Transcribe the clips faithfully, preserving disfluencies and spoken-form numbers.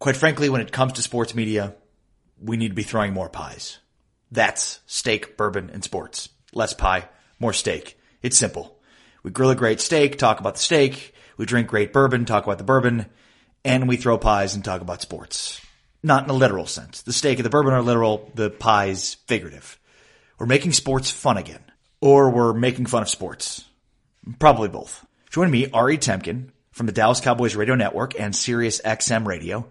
Quite frankly, when it comes to sports media, we need to be throwing more pies. That's steak, bourbon, and sports. Less pie, more steak. It's simple. We grill a great steak, talk about the steak. We drink great bourbon, talk about the bourbon. And we throw pies and talk about sports. Not in a literal sense. The steak and the bourbon are literal, the pie's figurative. We're making sports fun again. Or we're making fun of sports. Probably both. Join me, Ari Temkin, from the Dallas Cowboys Radio Network and Sirius X M Radio,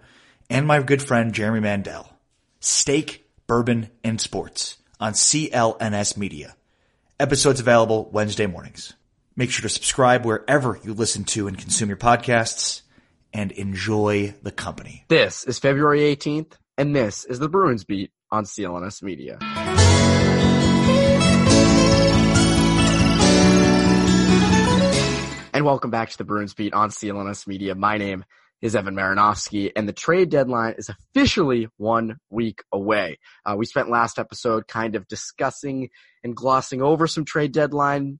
and my good friend Jeremy Mandel. Steak, Bourbon, and Sports on C L N S Media. Episodes available Wednesday mornings. Make sure to subscribe wherever you listen to and consume your podcasts, and enjoy the company. This is February eighteenth, and this is the Bruins Beat on C L N S Media. And welcome back to the Bruins Beat on C L N S Media. My name is Evan Marinofsky, and the trade deadline is officially one week away. Uh, we spent last episode kind of discussing and glossing over some trade deadline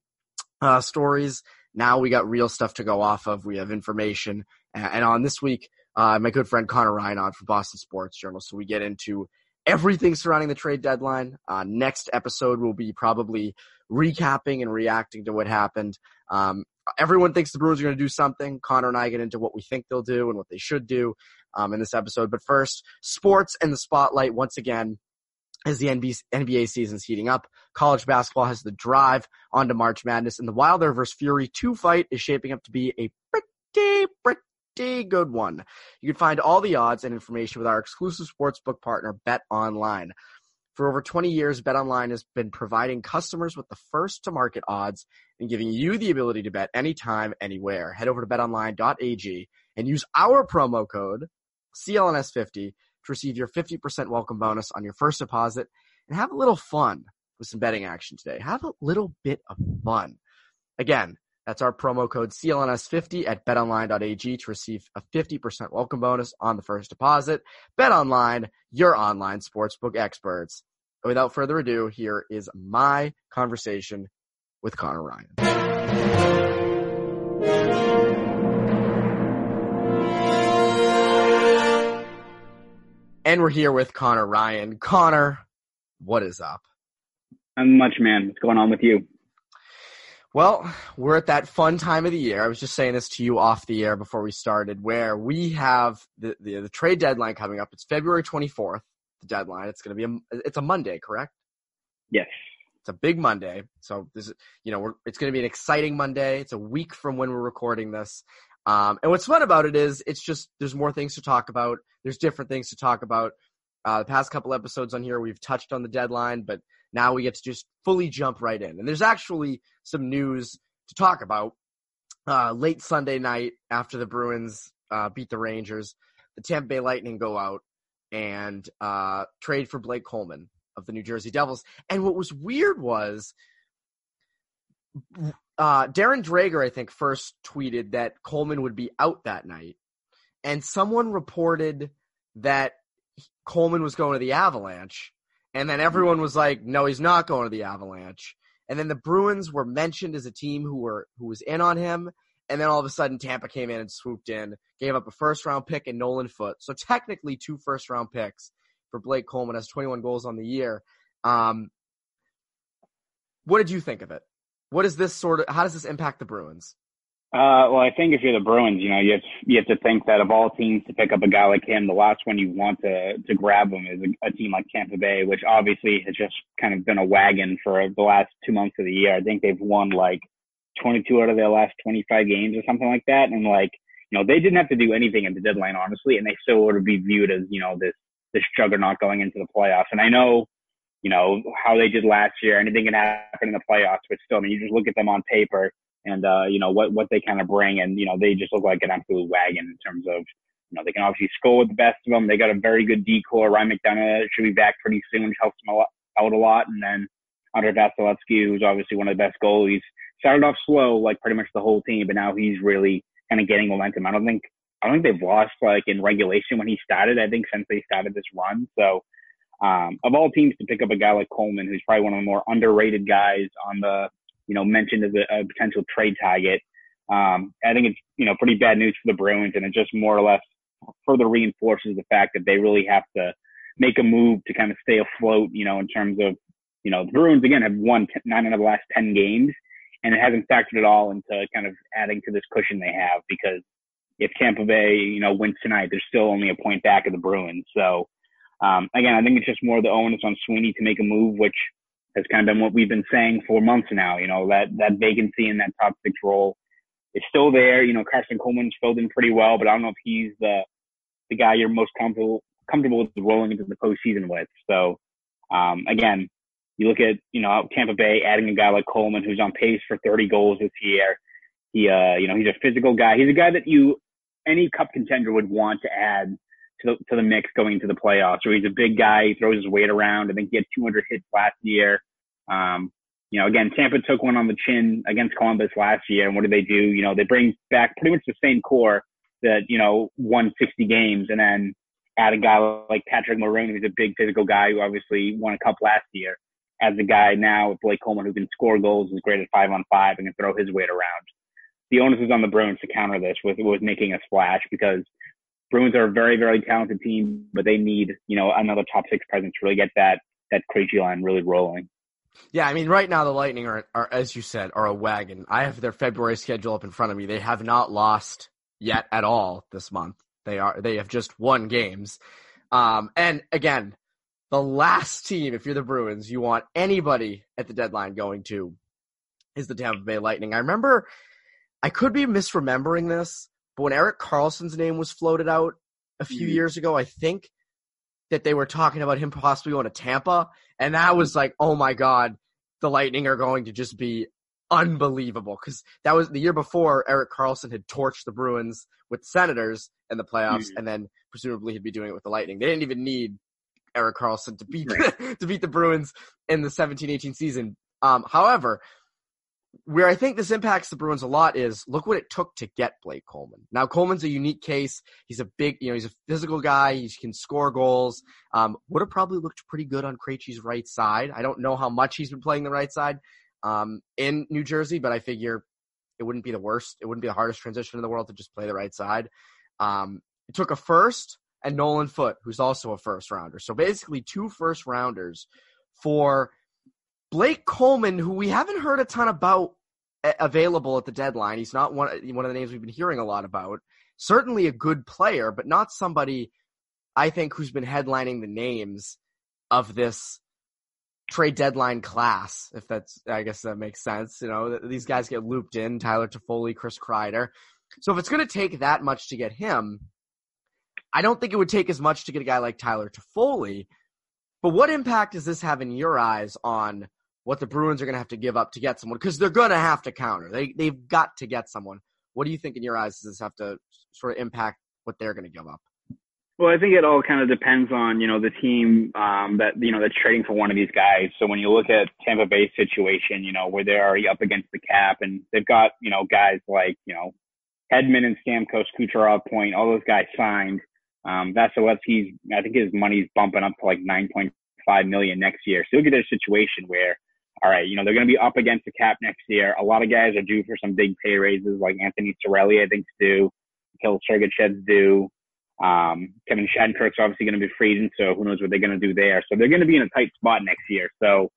uh, stories. Now we got real stuff to go off of. We have information. And on this week, uh, my good friend Connor Ryan on from Boston Sports Journal. So we get into everything surrounding the trade deadline. Uh, next episode will be probably recapping and reacting to what happened. Um, Everyone thinks the Bruins are going to do something. Connor and I get into what we think they'll do and what they should do um, in this episode. But first, sports and the spotlight once again as the N B A season's heating up. College basketball has the drive onto March Madness, and the Wilder versus Fury two fight is shaping up to be a pretty, pretty good one. You can find all the odds and information with our exclusive sportsbook partner, BetOnline. For over twenty years, BetOnline has been providing customers with the first-to-market odds and giving you the ability to bet anytime, anywhere. Head over to bet online dot a g and use our promo code C L N S fifty to receive your fifty percent welcome bonus on your first deposit, and have a little fun with some betting action today. Have a little bit of fun. Again, that's our promo code C L N S fifty at bet online dot a g to receive a fifty percent welcome bonus on the first deposit. BetOnline, your online sportsbook experts. Without further ado, here is my conversation with Connor Ryan. And we're here with Connor Ryan. Connor, what is up? I'm much, man. What's going on with you? Well, we're at that fun time of the year. I was just saying this to you off the air before we started, where we have the, the, the trade deadline coming up. It's February twenty-fourth, the deadline. It's going to be a, it's a Monday, correct? Yes. It's a big Monday, so this, you know, we're, it's going to be an exciting Monday. It's a week from when we're recording this, um, and what's fun about it is it's just there's more things to talk about. There's different things to talk about. Uh, the past couple episodes on here, we've touched on the deadline, but now we get to just fully jump right in. And there's actually some news to talk about. Uh, late Sunday night, after the Bruins uh, beat the Rangers, the Tampa Bay Lightning go out and uh, trade for Blake Coleman of the New Jersey Devils. And what was weird was uh, Darren Drager, I think, first tweeted that Coleman would be out that night. And someone reported that Coleman was going to the Avalanche. And then everyone was like, no, he's not going to the Avalanche. And then the Bruins were mentioned as a team who were who was in on him. And then all of a sudden Tampa came in and swooped in, gave up a first-round pick and Nolan Foote. So technically two first-round picks for Blake Coleman, has twenty-one goals on the year. Um, what did you think of it? What is this sort of? How does this impact the Bruins? Uh, well, I think if you're the Bruins, you know, you have, you have to think that of all teams to pick up a guy like him, the last one you want to, to grab him is a, a team like Tampa Bay, which obviously has just kind of been a wagon for the last two months of the year. I think they've won like twenty-two out of their last twenty-five games or something like that. And like, you know, they didn't have to do anything at the deadline, honestly, and they still would be viewed as, you know, this, this juggernaut going into the playoffs. And I know, you know, how they did last year, anything can happen in the playoffs, but still, I mean, you just look at them on paper and, uh, you know, what, what they kind of bring. And, you know, they just look like an absolute wagon in terms of, you know, they can obviously score with the best of them. They got a very good decor. Ryan McDonough should be back pretty soon, which helps them a lot, out a lot. And then Andrej Vasilevsky, who's obviously one of the best goalies, started off slow, like pretty much the whole team, but now he's really kind of getting momentum. I don't think, I don't think they've lost like in regulation when he started, I think since they started this run. So, um, of all teams to pick up a guy like Coleman, who's probably one of the more underrated guys on the, you know, mentioned as a, a potential trade target. Um, I think it's, you know, pretty bad news for the Bruins, and it just more or less further reinforces the fact that they really have to make a move to kind of stay afloat, you know, in terms of, you know, the Bruins again have won t- nine out of the last ten games, and it hasn't factored at all into kind of adding to this cushion they have, because if Tampa Bay, you know, wins tonight, they're still only a point back of the Bruins. So, Um, again, I think it's just more of the onus on Sweeney to make a move, which has kind of been what we've been saying for months now. You know, that, that vacancy in that top six role is still there. You know, Carson Coleman's filled in pretty well, but I don't know if he's the, the guy you're most comfortable, comfortable with rolling into the postseason with. So, um, again, you look at, you know, Tampa Bay adding a guy like Coleman, who's on pace for thirty goals this year. He, uh, you know, he's a physical guy. He's a guy that you, any cup contender would want to add to the, to the mix going into the playoffs. So he's a big guy. He throws his weight around. I think he had two hundred hits last year. Um, you know, again, Tampa took one on the chin against Columbus last year. And what did they do? You know, they bring back pretty much the same core that, you know, won sixty games, and then add a guy like Patrick Maroon, who's a big physical guy who obviously won a cup last year, as the guy now with Blake Coleman who can score goals, is great at five on five and can throw his weight around. The onus is on the Bruins to counter this with, with making a splash, because Bruins are a very, very talented team, but they need, you know, another top six presence to really get that, that crazy line really rolling. Yeah, I mean, right now the Lightning are, are, as you said, are a wagon. I have their February schedule up in front of me. They have not lost yet at all this month. They are, they have just won games. Um, and again, the last team, if you're the Bruins, you want anybody at the deadline going to is the Tampa Bay Lightning. I remember, I could be misremembering this, but when Eric Carlson's name was floated out a few mm-hmm. years ago, I think that they were talking about him possibly going to Tampa. And that was like, oh my God, the Lightning are going to just be unbelievable. Because that was the year before Eric Carlson had torched the Bruins with the Senators in the playoffs, mm-hmm. and then presumably he'd be doing it with the Lightning. They didn't even need Eric Carlson to beat, right. to beat the Bruins in the seventeen eighteen season. Um, however, where I think this impacts the Bruins a lot is look what it took to get Blake Coleman. Now, Coleman's a unique case. He's a big, you know, he's a physical guy. He can score goals. Um, would have probably looked pretty good on Krejci's right side. I don't know how much he's been playing the right side, um, in New Jersey, but I figure it wouldn't be the worst. It wouldn't be the hardest transition in the world to just play the right side. Um, it took a first and Nolan Foote, who's also a first rounder. So basically two first rounders for Blake Coleman, who we haven't heard a ton about available at the deadline. He's not one, one of the names we've been hearing a lot about. Certainly a good player, but not somebody, I think, who's been headlining the names of this trade deadline class, if that's, I guess that makes sense. You know, these guys get looped in, Tyler Toffoli, Chris Kreider. So if it's going to take that much to get him, I don't think it would take as much to get a guy like Tyler Toffoli. But what impact does this have in your eyes on what the Bruins are going to have to give up to get someone? Because they're going to have to counter. They, they've got to get someone. What do you think in your eyes does this have to sort of impact what they're going to give up? Well, I think it all kind of depends on, you know, the team um, that, you know, that's trading for one of these guys. So when you look at Tampa Bay's situation, you know, where they're already up against the cap and they've got, you know, guys like, you know, Hedman and Stamkos, Kucherov, Point, all those guys signed. Um, Vasilevsky's, I think his money's bumping up to like nine point five million next year. So you'll get a situation where, all right, you know, they're going to be up against the cap next year. A lot of guys are due for some big pay raises, like Anthony Cirelli, I think, is due. Mikhail Sergachev's due. Um, Kevin Shattenkirk's obviously going to be free agent, so who knows what they're going to do there. So they're going to be in a tight spot next year. So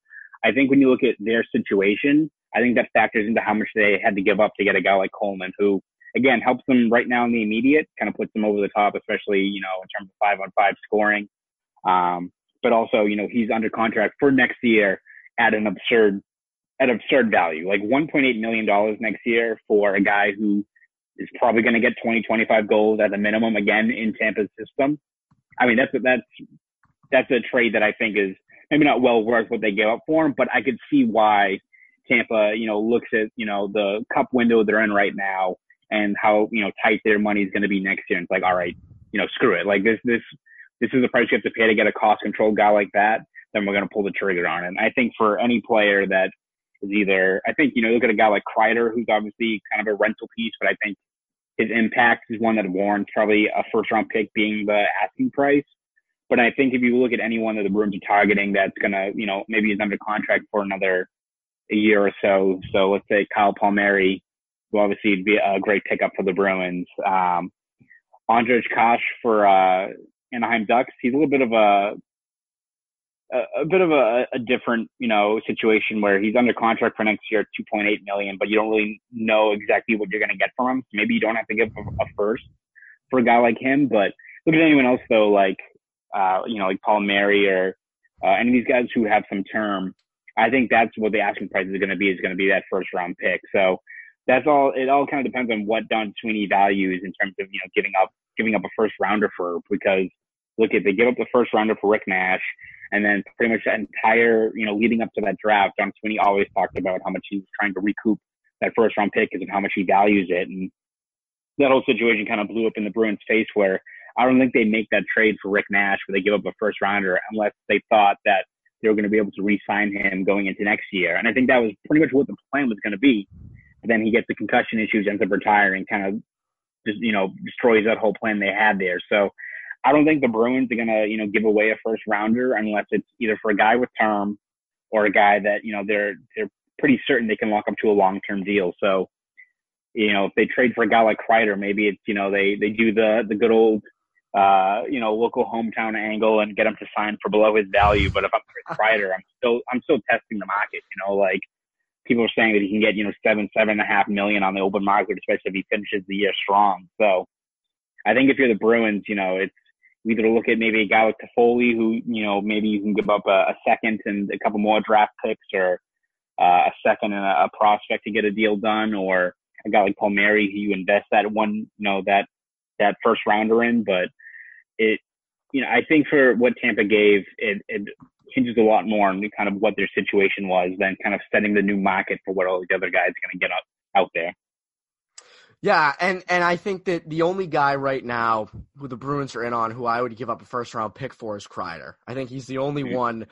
I think when you look at their situation, I think that factors into how much they had to give up to get a guy like Coleman, who, again, helps them right now in the immediate, kind of puts them over the top, especially, you know, in terms of five-on-five scoring. Um, but also, you know, he's under contract for next year at an absurd at absurd value, like one point eight million dollars next year for a guy who is probably going to get twenty, twenty-five goals at the minimum, again, in Tampa's system. I mean, that's that's that's a trade that I think is maybe not well worth what they gave up for him, but I could see why Tampa, you know, looks at, you know, the cup window they're in right now and how, you know, tight their money is going to be next year. And it's like, all right, you know, screw it. Like this, this, this is the price you have to pay to get a cost controlled guy like that. Then we're going to pull the trigger on it. And I think for any player that is either, I think, you know, look at a guy like Kreider, who's obviously kind of a rental piece, but I think his impact is one that warrants probably a first round pick being the asking price. But I think if you look at anyone that the Bruins are targeting, that's going to, you know, maybe is under contract for another a year or so. So let's say Kyle Palmieri, who obviously would be a great pickup for the Bruins. Um, Andrej Kach for uh, Anaheim Ducks. He's a little bit of a, a, a bit of a, a different, you know, situation where he's under contract for next year at two point eight million dollars, but you don't really know exactly what you're going to get from him. So maybe you don't have to give a, a first for a guy like him. But look at anyone else though, like, uh, you know, like Palmieri or uh, any of these guys who have some term. I think that's what the asking price is going to be, is going to be that first round pick. So that's all. It all kind of depends on what Don Sweeney values in terms of, you know, giving up, giving up a first rounder for, because look at, they give up the first rounder for Rick Nash. And then pretty much that entire, you know, leading up to that draft, Don Sweeney always talked about how much he's trying to recoup that first round pick and how much he values it. And that whole situation kind of blew up in the Bruins' face, where I don't think they make that trade for Rick Nash where they give up a first rounder unless they thought that they were going to be able to re-sign him going into next year. And I think that was pretty much what the plan was going to be. But then he gets the concussion issues, ends up retiring, kind of just, you know, destroys that whole plan they had there. So I don't think the Bruins are going to, you know, give away a first rounder unless it's either for a guy with term or a guy that, you know, they're, they're pretty certain they can lock up to a long-term deal. So, you know, if they trade for a guy like Kreider, maybe it's, you know, they, they do the, the good old, uh, you know, local hometown angle and get him to sign for below his value. But if I'm Chris Kreider, I'm still, I'm still testing the market, you know, like people are saying that he can get, you know, seven, seven and a half million on the open market, especially if he finishes the year strong. So I think if you're the Bruins, you know, it's either to look at maybe a guy like Toffoli, who, you know, maybe you can give up a, a second and a couple more draft picks, or uh, a second and a, a prospect to get a deal done, or a guy like Palmieri, who you invest that one, you know, that, that first rounder in. But it, you know, I think for what Tampa gave, it, it hinges a lot more on kind of what their situation was than kind of setting the new market for what all the other guys are going to get up out there. Yeah, and, and I think that the only guy right now who the Bruins are in on who I would give up a first-round pick for is Kreider. I think he's the only mm-hmm. one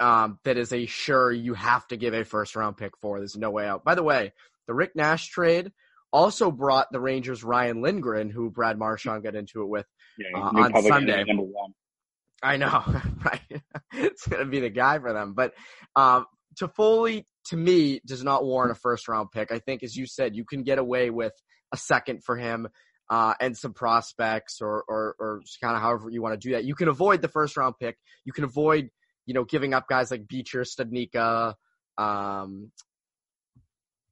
um, that is a sure you have to give a first-round pick for. There's no way out. By the way, the Rick Nash trade also brought the Rangers Ryan Lindgren, who Brad Marchand got into it with yeah, uh, on Sunday. Number one. I know, right? It's going to be the guy for them. But um, Toffoli, to me, does not warrant a first-round pick. I think, as you said, you can get away with a second for him uh, and some prospects, or or, or kind of however you want to do that. You can avoid the first-round pick. You can avoid, you know, giving up guys like Beecher, Stadnica, um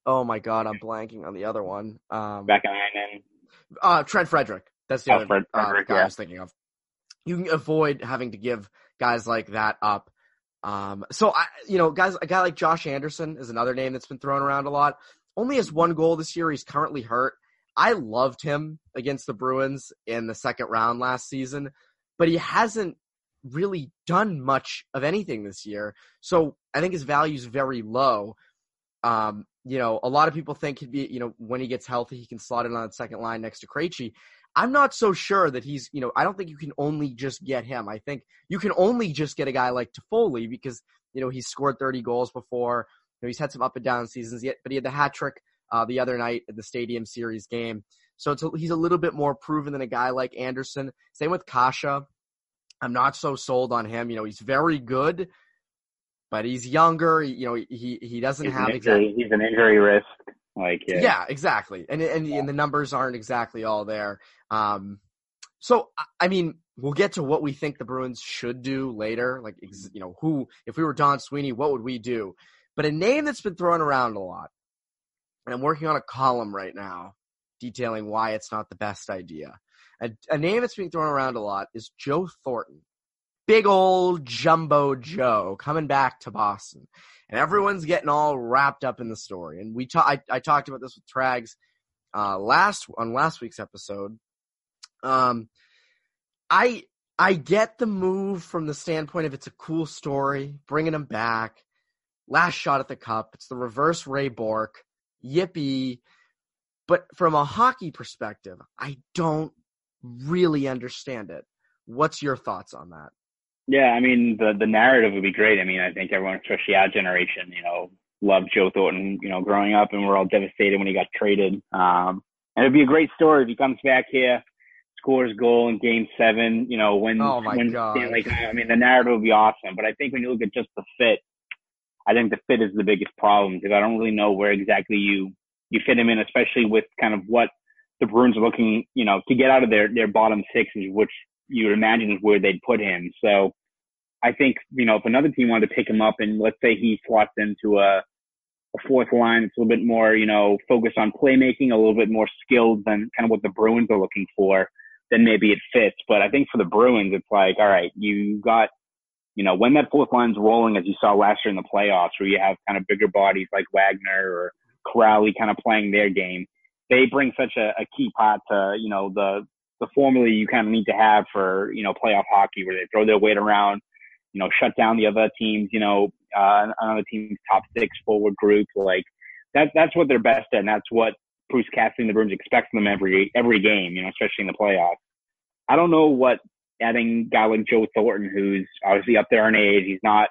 Oh, my God, I'm blanking on the other one. Um, Back in uh, Trent Frederick. That's the oh, other Fred, Frederick, uh, guy yeah. I was thinking of. You can avoid having to give guys like that up. Um, so, I, you know, guys, a guy like Josh Anderson is another name that's been thrown around a lot. Only has one goal this year. He's currently hurt. I loved him against the Bruins in the second round last season, but he hasn't really done much of anything this year. So I think his value is very low. Um, you know, a lot of people think he'd be, you know, when he gets healthy, he can slot in on the second line next to Krejci. I'm not so sure that he's, you know, I don't think you can only just get him. I think you can only just get a guy like Toffoli because, you know, he's scored thirty goals before. You know, he's had some up and down seasons yet, but he had the hat trick uh, the other night at the Stadium Series game. So it's a, he's a little bit more proven than a guy like Anderson. Same with Kasha. I'm not so sold on him. You know, he's very good, but he's younger, you know, he, he doesn't he's have exactly. He's an injury risk. Like, yeah, yeah exactly. And, and, yeah. and the numbers aren't exactly all there. Um, so, I mean, we'll get to what we think the Bruins should do later. Like, you know, who, if we were Don Sweeney, what would we do? But a name that's been thrown around a lot, and I'm working on a column right now detailing why it's not the best idea. A, a name that's being thrown around a lot is Joe Thornton. Big old Jumbo Joe coming back to Boston. And everyone's getting all wrapped up in the story. And we ta- I, I talked about this with Trags uh, last on last week's episode. Um, I I get the move from the standpoint of it's a cool story, bringing him back. Last shot at the cup. It's the reverse Ray Bork. Yippee. But from a hockey perspective, I don't really understand it. What's your thoughts on that? Yeah, I mean, the, the narrative would be great. I mean, I think everyone, especially our generation, you know, loved Joe Thornton, you know, growing up, and we're all devastated when he got traded. Um, and it'd be a great story if he comes back here, scores goal in game seven, you know, when, oh my when, God. You know, like, I mean, the narrative would be awesome. But I think when you look at just the fit, I think the fit is the biggest problem, because I don't really know where exactly you, you fit him in, especially with kind of what the Bruins are looking, you know, to get out of their, their bottom six, is which you would imagine is where they'd put him. So I think, you know, if another team wanted to pick him up and let's say he slots into a, a fourth line, it's a little bit more, you know, focused on playmaking, a little bit more skilled than kind of what the Bruins are looking for, then maybe it fits. But I think for the Bruins, it's like, all right, you got, you know, when that fourth line's rolling, as you saw last year in the playoffs, where you have kind of bigger bodies like Wagner or Crowley kind of playing their game, they bring such a, a key part to, you know, the, the formula you kind of need to have for, you know, playoff hockey, where they throw their weight around, you know, shut down the other teams, you know, uh, another team's top six forward group. Like that, that's what they're best at. And that's what Bruce Cassidy and the Bruins expect from them every, every game, you know, especially in the playoffs. I don't know what adding a guy like Joe Thornton, who's obviously up there in age. He's not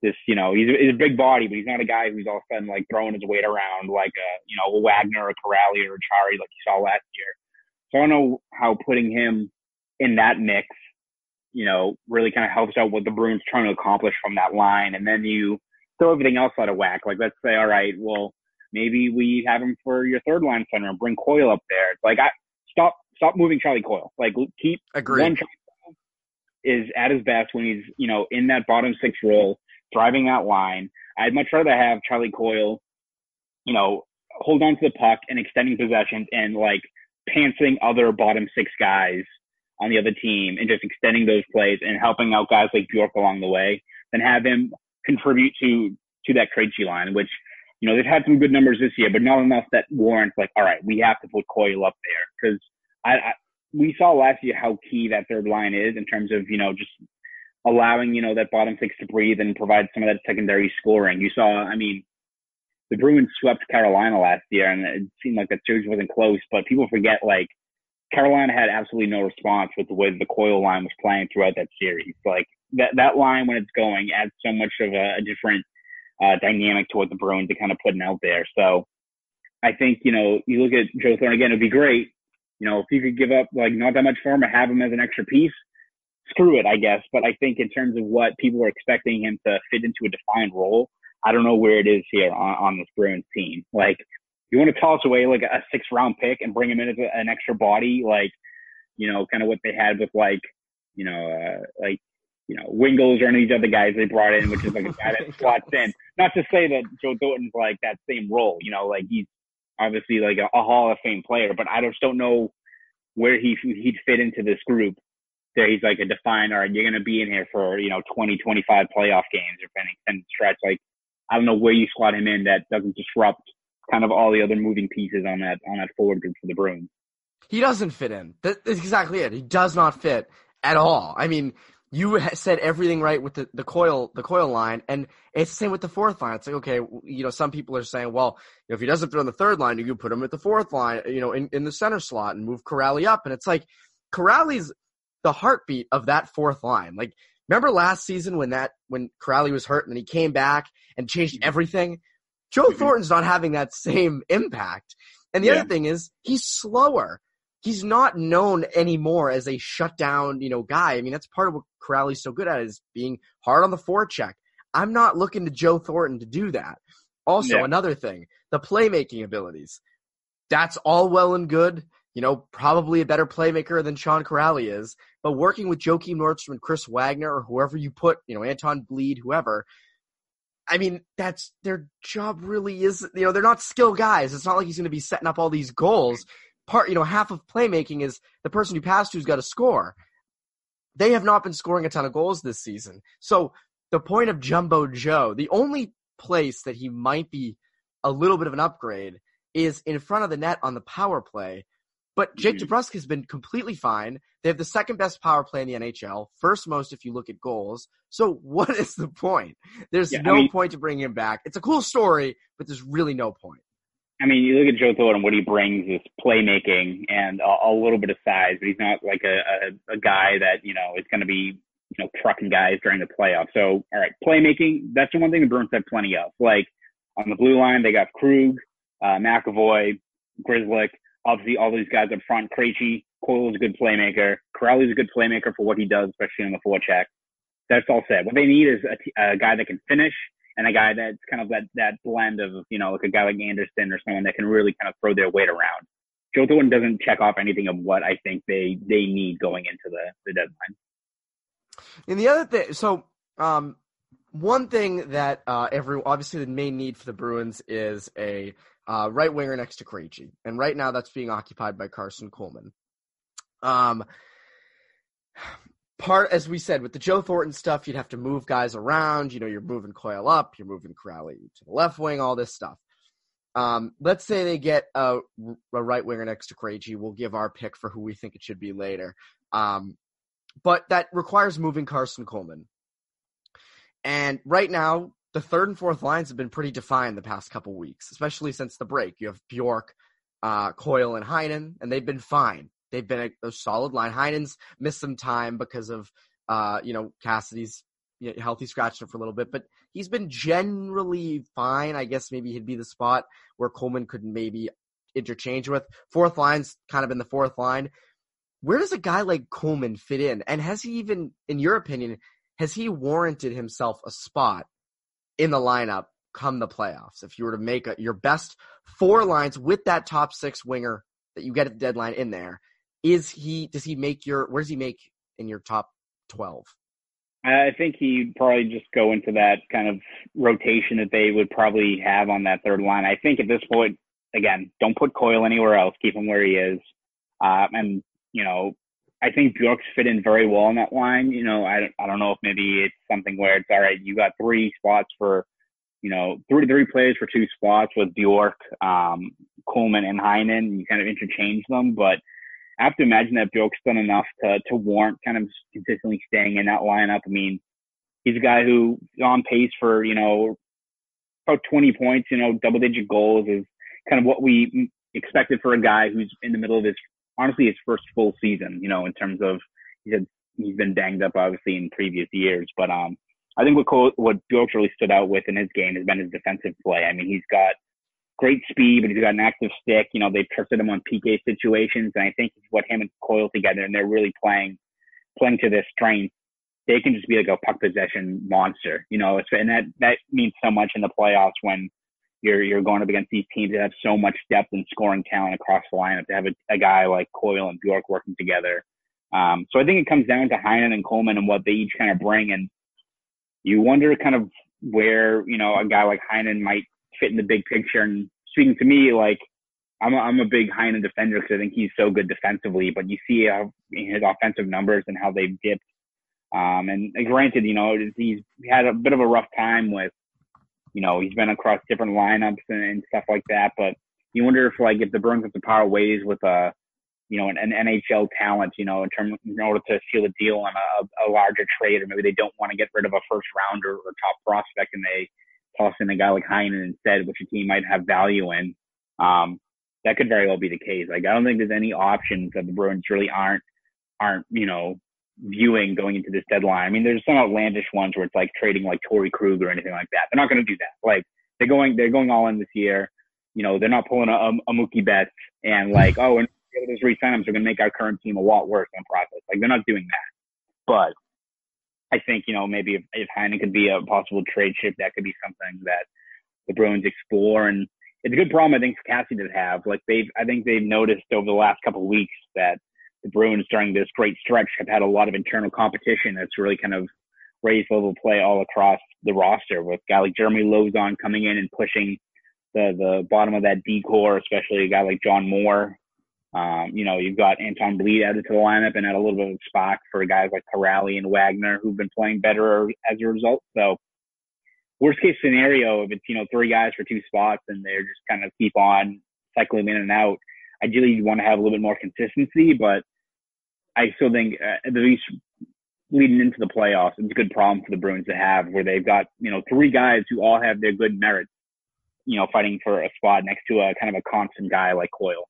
this, you know, he's, he's a big body, but he's not a guy who's all of a sudden like throwing his weight around like a, you know, a Wagner or a Corrales or a Chari like you saw last year. I don't know how putting him in that mix, you know, really kind of helps out what the Bruins are trying to accomplish from that line. And then you throw everything else out of whack. Like, let's say, all right, well, maybe we have him for your third line center and bring Coyle up there. It's like, I stop, stop moving Charlie Coyle. Like, keep Agreed. One Coyle is at his best when he's, you know, in that bottom six role, driving that line. I'd much rather have Charlie Coyle, you know, hold on to the puck and extending possessions and like, pantsing other bottom six guys on the other team and just extending those plays and helping out guys like Bjork along the way, then have him contribute to, to that Krejci line, which, you know, they've had some good numbers this year, but not enough that warrants like, all right, we have to put Coyle up there. Cause I, I, we saw last year how key that third line is in terms of, you know, just allowing, you know, that bottom six to breathe and provide some of that secondary scoring. You saw, I mean, the Bruins swept Carolina last year, and it seemed like that series wasn't close, but people forget, like, Carolina had absolutely no response with the way the Coyle line was playing throughout that series. Like, that that line, when it's going, adds so much of a, a different uh, dynamic to what the Bruins are kind of putting out there. So I think, you know, you look at Joe Thornton, again, it would be great, you know, if you could give up, like, not that much for him or have him as an extra piece, screw it, I guess. But I think in terms of what people are expecting him to fit into a defined role, I don't know where it is here on, on this Bruins team. Like, you want to toss away like a six round pick and bring him in as a, an extra body, like, you know, kind of what they had with like, you know, uh, like, you know, Wingles or any of these other guys they brought in, which is like a guy that slots in. Not to say that Joe Thornton's like that same role, you know, like he's obviously like a, a Hall of Fame player, but I just don't know where he he'd fit into this group. There he's like a defined, all right, you're going to be in here for, you know, twenty, twenty-five playoff games or an extended stretch. Like, I don't know where you slot him in that doesn't disrupt kind of all the other moving pieces on that on that forward group for the Bruins. He doesn't fit in. That's exactly it. He does not fit at all. I mean, you said everything right with the, the Coyle the Coyle line, and it's the same with the fourth line. It's like, okay, you know, some people are saying, well, you know, if he doesn't fit on the third line, you can put him at the fourth line, you know, in, in the center slot and move Corrales up. And it's like, Corrales the heartbeat of that fourth line. Like, remember last season when that when Corrales was hurt and then he came back and changed everything? Joe Thornton's not having that same impact. And the yeah. other thing is, he's slower. He's not known anymore as a shutdown, you know, guy. I mean, that's part of what Corrales so good at, is being hard on the forecheck. I'm not looking to Joe Thornton to do that. Also, yeah. another thing, the playmaking abilities. That's all well and good. You know, probably a better playmaker than Sean Corrales is, but working with Joakim Nordstrom and Chris Wagner or whoever you put, you know, Anton Blidh, whoever, I mean, that's their job really is, you know, they're not skilled guys. It's not like he's going to be setting up all these goals. Part, you know, half of playmaking is the person you pass to has got to score. They have not been scoring a ton of goals this season. So the point of Jumbo Joe, the only place that he might be a little bit of an upgrade is in front of the net on the power play. But Jake mm-hmm. DeBrusk has been completely fine. They have the second best power play in the N H L, first most if you look at goals. So what is the point? There's yeah, no I mean, point to bringing him back. It's a cool story, but there's really no point. I mean, you look at Joe Thornton, what he brings is playmaking and a, a little bit of size, but he's not like a, a, a guy that, you know, is going to be, you know, trucking guys during the playoffs. So, all right, playmaking, that's the one thing the Bruins have plenty of. Like, on the blue line, they got Krug, uh, McAvoy, Grzelcyk. Obviously, all these guys up front, Krejci, Coyle is a good playmaker. Corrales is a good playmaker for what he does, especially on the forecheck. That's all said. What they need is a, t- a guy that can finish and a guy that's kind of that, that blend of, you know, like a guy like Anderson or someone that can really kind of throw their weight around. Joe Thornton doesn't check off anything of what I think they, they need going into the, the deadline. And the other thing, so um, one thing that uh, every obviously the main need for the Bruins is a Uh, right winger next to Krejci. And right now that's being occupied by Carson Coleman. Um, part, as we said, with the Joe Thornton stuff, you'd have to move guys around. You know, you're moving Coyle up, you're moving Crowley to the left wing, all this stuff. Um, let's say they get a, a right winger next to Krejci. We'll give our pick for who we think it should be later. Um, but that requires moving Carson Coleman. And right now, the third and fourth lines have been pretty defined the past couple weeks, especially since the break. You have Bjork, uh, Coyle, and Heinen, and they've been fine. They've been a, a solid line. Heinen's missed some time because of, uh, you know, Cassidy's you know, healthy scratched him for a little bit, but he's been generally fine. I guess maybe he'd be the spot where Coleman could maybe interchange with. Fourth line's kind of been the fourth line. Where does a guy like Coleman fit in? And has he even, in your opinion, has he warranted himself a spot in the lineup come the playoffs? If you were to make a, your best four lines with that top six winger that you get at the deadline in there, is he, does he make your, where does he make in your top twelve? I think he'd probably just go into that kind of rotation that they would probably have on that third line. I think at this point, again, don't put Coyle anywhere else, keep him where he is. Um, and, you know, I think Bjork's fit in very well in that line. You know, I don't, I don't know if maybe it's something where it's all right. You got three spots for, you know, three three players for two spots with Bjork, um, Coleman, and Heinen. You kind of interchange them, but I have to imagine that Bjork's done enough to to warrant kind of consistently staying in that lineup. I mean, he's a guy who's on pace for you know about twenty points. You know, double digit goals is kind of what we expected for a guy who's in the middle of his, honestly, his first full season, you know, in terms of he said he's been banged up obviously in previous years, but um, I think what Cole, what Bjork's really stood out with in his game has been his defensive play. I mean, he's got great speed, but he's got an active stick. You know, they've trusted him on P K situations, and I think what him and Coyle together, and they're really playing playing to their strength. They can just be like a puck possession monster, you know, and that that means so much in the playoffs when You're you're going up against these teams that have so much depth and scoring talent across the lineup to have a, a guy like Coyle and Bjork working together. Um, so I think it comes down to Heinen and Coleman and what they each kind of bring. And you wonder kind of where, you know, a guy like Heinen might fit in the big picture. And speaking to me, like, I'm a, I'm a big Heinen defender because I think he's so good defensively. But you see how his offensive numbers and how they've dipped. Um, and granted, you know, he's had a bit of a rough time with, you know, he's been across different lineups and, and stuff like that. But you wonder if, like, if the Bruins have to part ways with a, you know, an, an N H L talent, you know, in terms in order to seal a deal on a, a larger trade, or maybe they don't want to get rid of a first rounder or top prospect and they toss in a guy like Heinen instead, which a team might have value in. Um, that could very well be the case. Like, I don't think there's any options that the Bruins really aren't aren't you know viewing going into this deadline. I mean, there's some outlandish ones where it's like trading like Torey Krug or anything like that. They're not going to do that. Like, they're going, they're going all in this year. You know, they're not pulling a, a Mookie Betts and like, oh, and if there's re-sign ups, we're going to make our current team a lot worse in the process. Like, they're not doing that. But I think, you know, maybe if, if Heinen could be a possible trade chip, that could be something that the Bruins explore. And it's a good problem, I think, for Cassie to have. Like, they've, I think they've noticed over the last couple of weeks that the Bruins during this great stretch have had a lot of internal competition that's really kind of graceful play all across the roster, with a guy like Jeremy Lozon coming in and pushing the, the bottom of that D core, especially a guy like John Moore. Um, you know, you've got Anton Blidh added to the lineup and had a little bit of a spot for guys like Corrales and Wagner, who've been playing better as a result. So worst case scenario, if it's, you know, three guys for two spots and they're just kind of keep on cycling in and out, ideally you want to have a little bit more consistency, but I still think uh, at least leading into the playoffs, it's a good problem for the Bruins to have, where they've got, you know, three guys who all have their good merits, you know, fighting for a spot next to a kind of a constant guy like Coyle.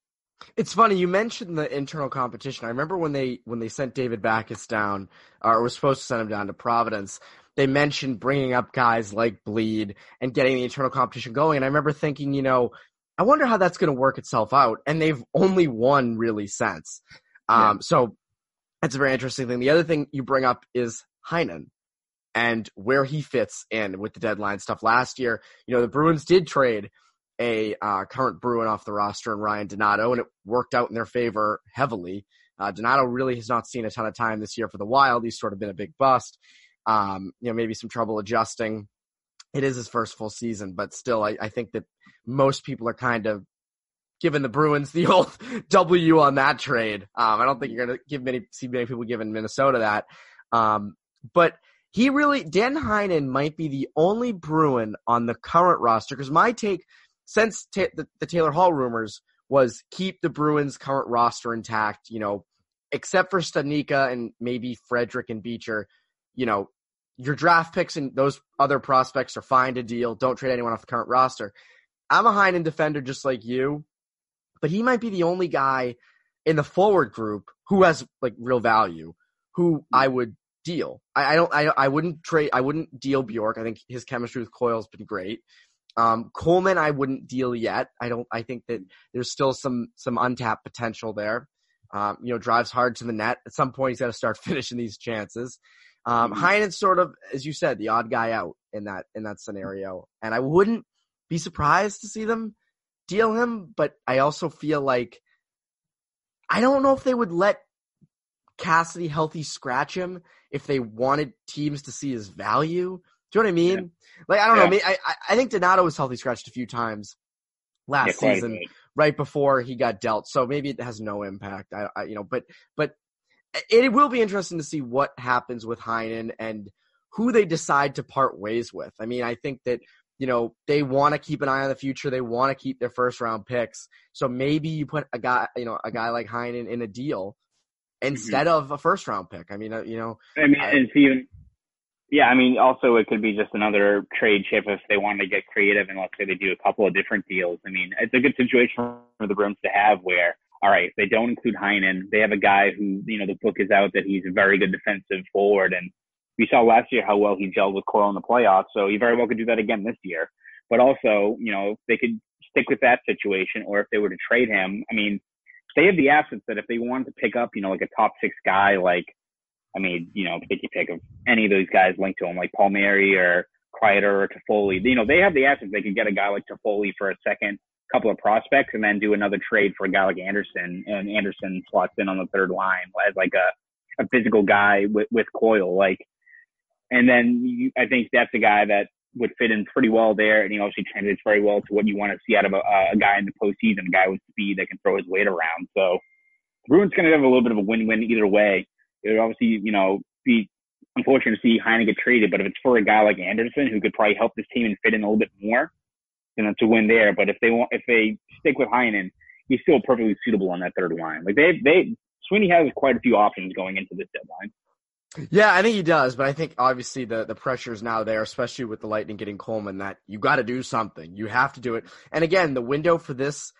It's funny, you mentioned the internal competition. I remember when they when they sent David Backus down, or was supposed to send him down to Providence, they mentioned bringing up guys like Blidh and getting the internal competition going. And I remember thinking, you know, I wonder how that's going to work itself out. And they've only won really since. Um, yeah. So that's a very interesting thing. The other thing you bring up is Heinen and where he fits in with the deadline stuff. Last year, you know, the Bruins did trade a uh, current Bruin off the roster and Ryan Donato, and it worked out in their favor heavily. Uh, Donato really has not seen a ton of time this year for the Wild. He's sort of been a big bust. Um, you know, maybe some trouble adjusting. It is his first full season, but still, I, I think that most people are kind of giving the Bruins the old W on that trade. Um, I don't think you're going to give many, see many people giving Minnesota that. Um, but he really, Dan Heinen might be the only Bruin on the current roster, because my take since ta- the, the Taylor Hall rumors was keep the Bruins' current roster intact, you know, except for Stanika and maybe Frederick and Beecher. You know, your draft picks and those other prospects are fine to deal. Don't trade anyone off the current roster. I'm a Heinen defender just like you, but he might be the only guy in the forward group who has like real value, who I would deal. I, I don't, I, I wouldn't trade, I wouldn't deal Bjork. I think his chemistry with Coyle's been great. Um, Coleman, I wouldn't deal yet. I don't, I think that there's still some, some untapped potential there. Um, you know, drives hard to the net. At some point, he's got to start finishing these chances. Um, Heinen's sort of, as you said, the odd guy out in that, in that scenario. And I wouldn't be surprised to see them deal him, but I also feel like I don't know if they would let Cassidy healthy scratch him if they wanted teams to see his value. Do you know what I mean? Yeah. Like, I don't yeah. know. I, mean, I, I think Donato was healthy scratched a few times last yeah, season, right. right before he got dealt. So maybe it has no impact. I, I you know, but, but, it will be interesting to see what happens with Heinen and who they decide to part ways with. I mean, I think that, you know, they want to keep an eye on the future. They want to keep their first round picks. So maybe you put a guy, you know, a guy like Heinen in a deal instead mm-hmm. of a first round pick. I mean, you know, I mean, I, and even, yeah, I mean, also it could be just another trade chip if they want to get creative and let's say they do a couple of different deals. I mean, it's a good situation for the Bruins to have where, all right, if they don't include Heinen, they have a guy who, you know, the book is out that he's a very good defensive forward. And we saw last year how well he gelled with Coyle in the playoffs. So he very well could do that again this year. But also, you know, they could stick with that situation, or if they were to trade him, I mean, they have the assets that if they wanted to pick up, you know, like a top six guy, like, I mean, you know, pick your pick of any of those guys linked to him, like Palmieri or Kreider or Toffoli, you know, they have the assets. They could get a guy like Toffoli for a second, couple of prospects, and then do another trade for a guy like Anderson, and Anderson slots in on the third line as like a, a physical guy with, with Coyle. Like, and then you, I think that's a guy that would fit in pretty well there. And he obviously translates very well to what you want to see out of a, a guy in the postseason, a guy with speed that can throw his weight around. So Bruins going to have a little bit of a win-win either way. It would obviously, you know, be unfortunate to see Heinen get traded, but if it's for a guy like Anderson who could probably help this team and fit in a little bit more, you know, to win there. But if they want, if they stick with Heinen, he's still perfectly suitable on that third line. Like they, they, Sweeney has quite a few options going into this deadline. Yeah, I think he does. But I think obviously the, the pressure is now there, especially with the Lightning getting Coleman, that you got to do something. You have to do it. And again, the window for this,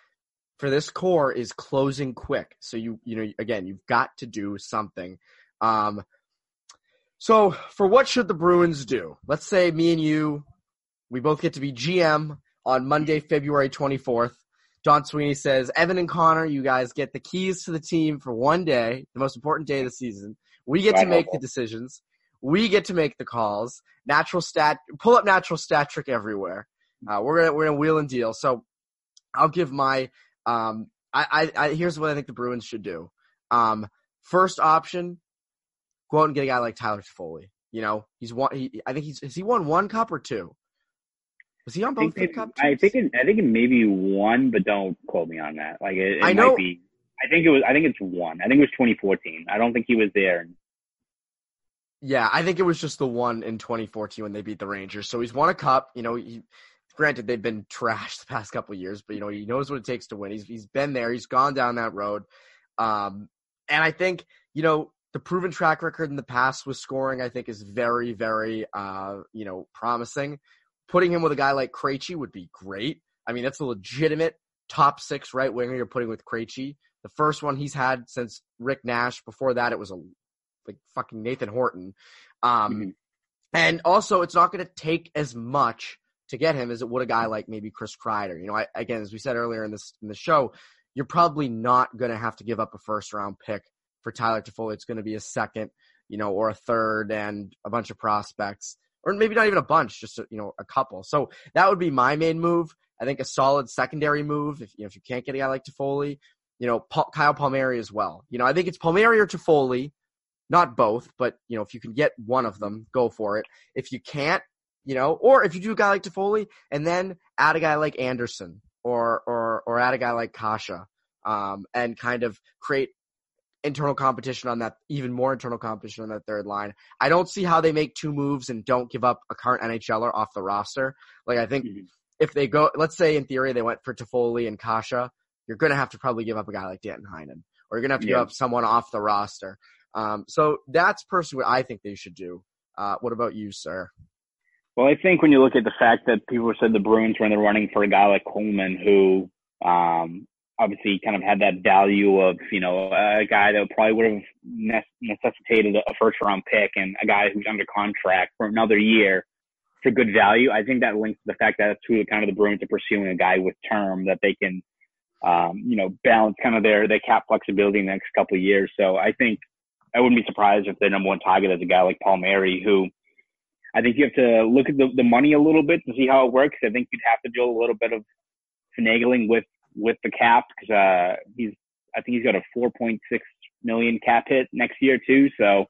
for this core is closing quick. So you, you know, again, you've got to do something. Um, so for what should the Bruins do? Let's say me and you, we both get to be G M on Monday, February twenty-fourth, Don Sweeney says, Evan and Connor, you guys get the keys to the team for one day, the most important day of the season. We get to make the decisions. We get to make the calls. Natural stat, pull up natural stat trick everywhere. Uh, we're gonna we're gonna wheel and deal. So I'll give my um. I I, I here's what I think the Bruins should do. Um, first option, go out and get a guy like Tyler Toffoli. You know, he's won. He, I think he's has he won one cup or two? Was he on both the cup? Teams? I think it, I think it may be one, but don't quote me on that. Like it, it I know, might be. I think it was. I think it's one. I think it was twenty fourteen. I don't think he was there. Yeah, I think it was just the one in twenty fourteen when they beat the Rangers. So he's won a cup. You know, he, granted they've been trashed the past couple of years, but you know he knows what it takes to win. He's he's been there. He's gone down that road. Um, and I think you know the proven track record in the past with scoring, I think, is very, very uh, you know promising. Putting him with a guy like Krejci would be great. I mean, that's a legitimate top six right winger you're putting with Krejci. The first one he's had since Rick Nash. Before that, it was a like fucking Nathan Horton. Um, mm-hmm. And also, it's not going to take as much to get him as it would a guy like maybe Chris Kreider. You know, I, again, as we said earlier in this in the show, you're probably not going to have to give up a first round pick for Tyler Toffoli. It's going to be a second, you know, or a third, and a bunch of prospects, or maybe not even a bunch, just a, you know, a couple. So that would be my main move. I think a solid secondary move if you know, if you can't get a guy like Toffoli. You know, Paul, Kyle Palmieri as well. You know, I think it's Palmieri or Toffoli, not both, but, you know, if you can get one of them, go for it. If you can't, you know, or if you do a guy like Toffoli and then add a guy like Anderson or or or add a guy like Kasha um, and kind of create internal competition on that, even more internal competition on that third line. I don't see how they make two moves and don't give up a current N H L er off the roster. Like, I think mm-hmm. if they go, let's say in theory they went for Toffoli and Kasha, you're going to have to probably give up a guy like Danton Heinen, or you're going to have to yeah. give up someone off the roster. Um, so that's personally what I think they should do. Uh, what about you, sir? Well, I think when you look at the fact that people said the Bruins were in the running for a guy like Coleman, who um, obviously kind of had that value of, you know, a guy that probably would have necessitated a first-round pick and a guy who's under contract for another year for good value. I think that links to the fact that it's who kind of the Bruins are pursuing, a guy with term that they can – Um, you know, balance kind of their, their cap flexibility in the next couple of years. So I think I wouldn't be surprised if their number one target is a guy like Palmieri, who I think you have to look at the, the money a little bit to see how it works. I think you'd have to do a little bit of finagling with, with the cap because uh, he's I think he's got a four point six million cap hit next year too. So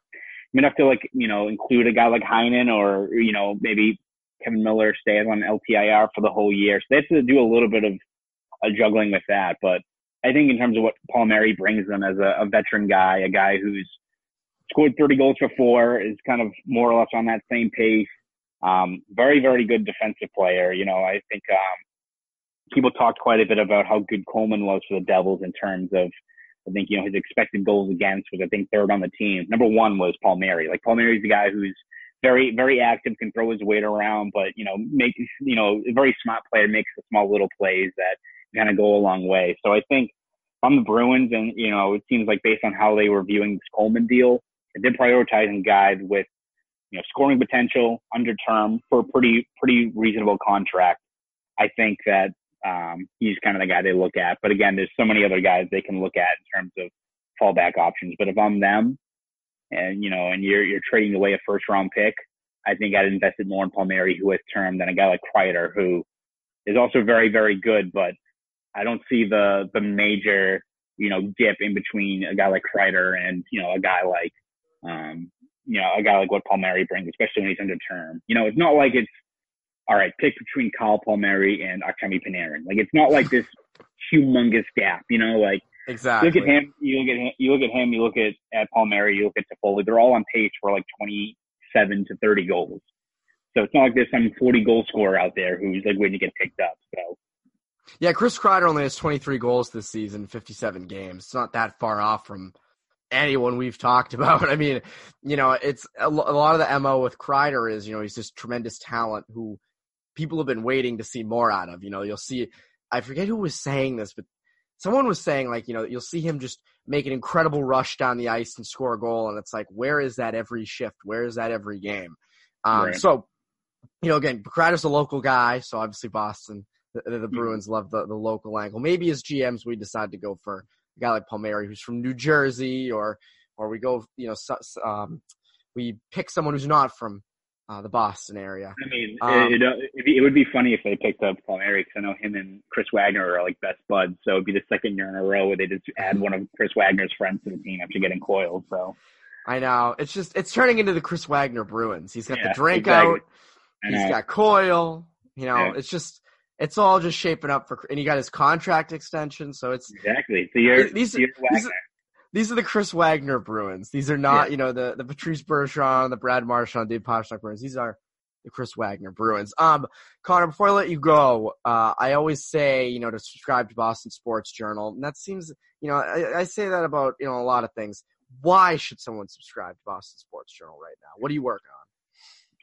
you have to like you know include a guy like Heinen or you know maybe Kevin Miller stays on L T I R for the whole year. So they have to do a little bit of juggling with that, but I think in terms of what Palmieri brings them as a, a veteran guy, a guy who's scored thirty goals before, is kind of more or less on that same pace. Um, very, very good defensive player. You know, I think um, people talked quite a bit about how good Coleman was for the Devils in terms of, I think, you know, his expected goals against was, I think, third on the team. Number one was Palmieri. Like, Palmieri's the guy who's very, very active, can throw his weight around, but, you know, makes, you know, a very smart player, makes the small little plays that kind of go a long way. So I think from the Bruins, and you know, it seems like based on how they were viewing this Coleman deal, they did prioritize and guide with you know scoring potential under term for a pretty pretty reasonable contract. I think that um, he's kind of the guy they look at. But again, there's so many other guys they can look at in terms of fallback options. But if I'm them, and you know, and you're you're trading away a first round pick, I think I'd invest it more in Palmieri, who has term, than a guy like Kreider, who is also very very good, but I don't see the, the major, you know, dip in between a guy like Kreider and, you know, a guy like, um, you know, a guy like what Palmieri brings, especially when he's under term. You know, it's not like it's, all right, pick between Kyle Palmieri and Artemi Panarin. Like, it's not like this humongous gap, you know, like, exactly. Look at him, you look at him, you look at him, you look at, at Palmieri, you look at Toffoli. They're all on pace for like twenty-seven to thirty goals. So it's not like there's some forty goal scorer out there who's like waiting to get picked up. So. Yeah, Chris Kreider only has twenty-three goals this season, fifty-seven games. It's not that far off from anyone we've talked about. I mean, you know, it's a lot of the M O with Kreider is, you know, he's this tremendous talent who people have been waiting to see more out of. You know, you'll see, I forget who was saying this, but someone was saying, like, you know, you'll see him just make an incredible rush down the ice and score a goal. And it's like, where is that every shift? Where is that every game? Um, right. So, you know, again, Kreider's a local guy, so obviously Boston. The, the Bruins love the, the local angle. Maybe as G Ms, we decide to go for a guy like Palmieri, who's from New Jersey, or or we go, you know, um, we pick someone who's not from uh, the Boston area. I mean, um, it, it, it would be funny if they picked up Palmieri, because I know him and Chris Wagner are like best buds. So it'd be the second year in a row where they just add one of Chris Wagner's friends to the team after getting Coyle. So I know. It's just it's turning into the Chris Wagner Bruins. He's got yeah, the Drink exactly. out. He's got Coyle. You know, yeah. it's just it's all just shaping up for. And he got his contract extension, so it's exactly the year. These, the year these, these are the Chris Wagner Bruins. These are not, yeah. you know, the, the Patrice Bergeron, the Brad Marchand, Dave Pastrnak Bruins. These are the Chris Wagner Bruins. Um, Connor, before I let you go, uh, I always say, you know, to subscribe to Boston Sports Journal, and that seems, you know, I, I say that about, you know, a lot of things. Why should someone subscribe to Boston Sports Journal right now? What are you working on?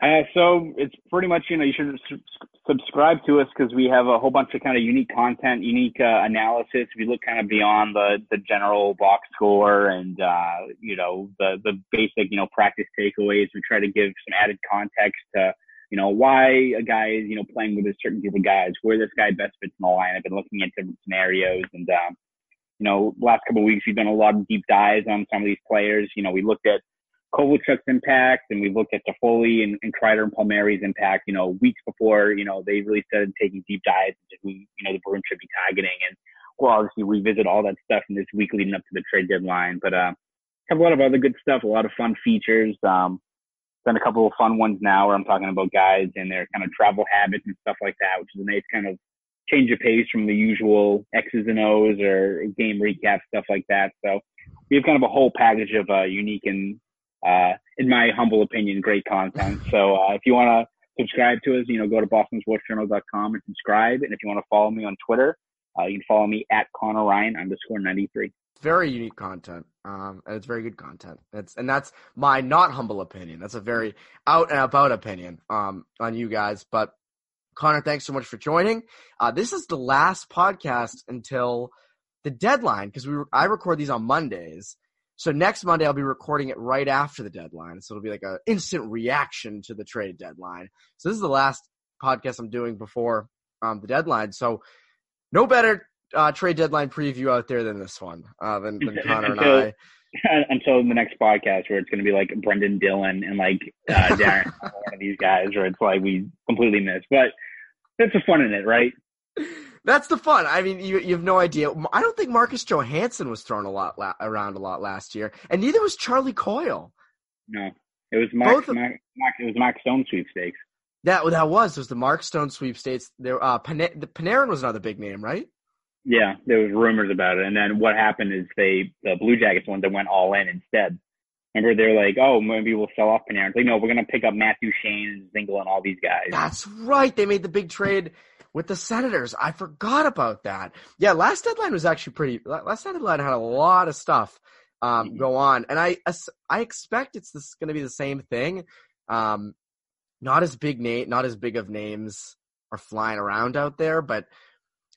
Uh, so it's pretty much, you know, you should su- subscribe to us because we have a whole bunch of kind of unique content, unique uh, analysis. We look kind of beyond the, the general box score and, uh, you know, the, the basic, you know, practice takeaways. We try to give some added context to, you know, why a guy is, you know, playing with a certain group of guys, where this guy best fits in the lineup and looking at different scenarios. And, um, you know, last couple of weeks, we've done a lot of deep dives on some of these players. You know, we looked at Kovalchuk's impact, and we've looked at Toffoli and, and Kreider and Palmieri's impact, you know, weeks before, you know, they really started taking deep dives into who, you know, the Bruins should be targeting. And well, obviously we visit all that stuff in this week leading up to the trade deadline, but, uh, have a lot of other good stuff, a lot of fun features. Um, done a couple of fun ones now where I'm talking about guys and their kind of travel habits and stuff like that, which is a nice kind of change of pace from the usual X's and O's or game recap, stuff like that. So we have kind of a whole package of, uh, unique and, Uh, in my humble opinion, great content. So uh, if you want to subscribe to us, you know, go to boston sports journal dot com and subscribe. And if you want to follow me on Twitter, uh, you can follow me at Connor Ryan underscore ninety-three. Very unique content. Um, and it's very good content. That's and that's my not humble opinion. That's a very out and about opinion um, on you guys. But Connor, thanks so much for joining. Uh, this is the last podcast until the deadline because we re- I record these on Mondays. So next Monday, I'll be recording it right after the deadline. So it'll be like an instant reaction to the trade deadline. So this is the last podcast I'm doing before um, the deadline. So no better uh, trade deadline preview out there than this one, uh, than, than Connor until, and I. Until the next podcast where it's going to be like Brendan Dillon and like uh, Darren, one of these guys where it's like we completely missed. But that's the fun in it, right? That's the fun. I mean, you you have no idea. I don't think Marcus Johansson was thrown a lot la- around a lot last year, and neither was Charlie Coyle. No, it was Mark. Of, Mark, Mark it was Mark Stone sweepstakes. That that was it was the Mark Stone sweepstakes. There, uh, Pan- the Panarin was another big name, right? Yeah, there was rumors about it, and then what happened is they the Blue Jackets ones that went all in instead. Remember, they're like, oh, maybe we'll sell off Panarin. It's like, no, we're gonna pick up Matthew Shane and Zingle and all these guys. That's right. They made the big trade. With the Senators, I forgot about that. Yeah, last deadline was actually pretty – last deadline had a lot of stuff um, go on. And I I expect it's going to be the same thing. Um, not as big na- not as big of names are flying around out there. But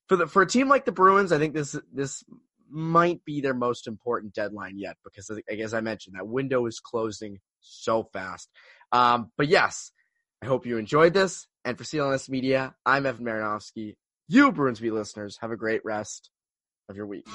for the for a team like the Bruins, I think this this might be their most important deadline yet because, as I mentioned, that window is closing so fast. Um, but, yes, I hope you enjoyed this. And for C L N S Media, I'm Evan Marinofsky. You Bruins Beat listeners, have a great rest of your week.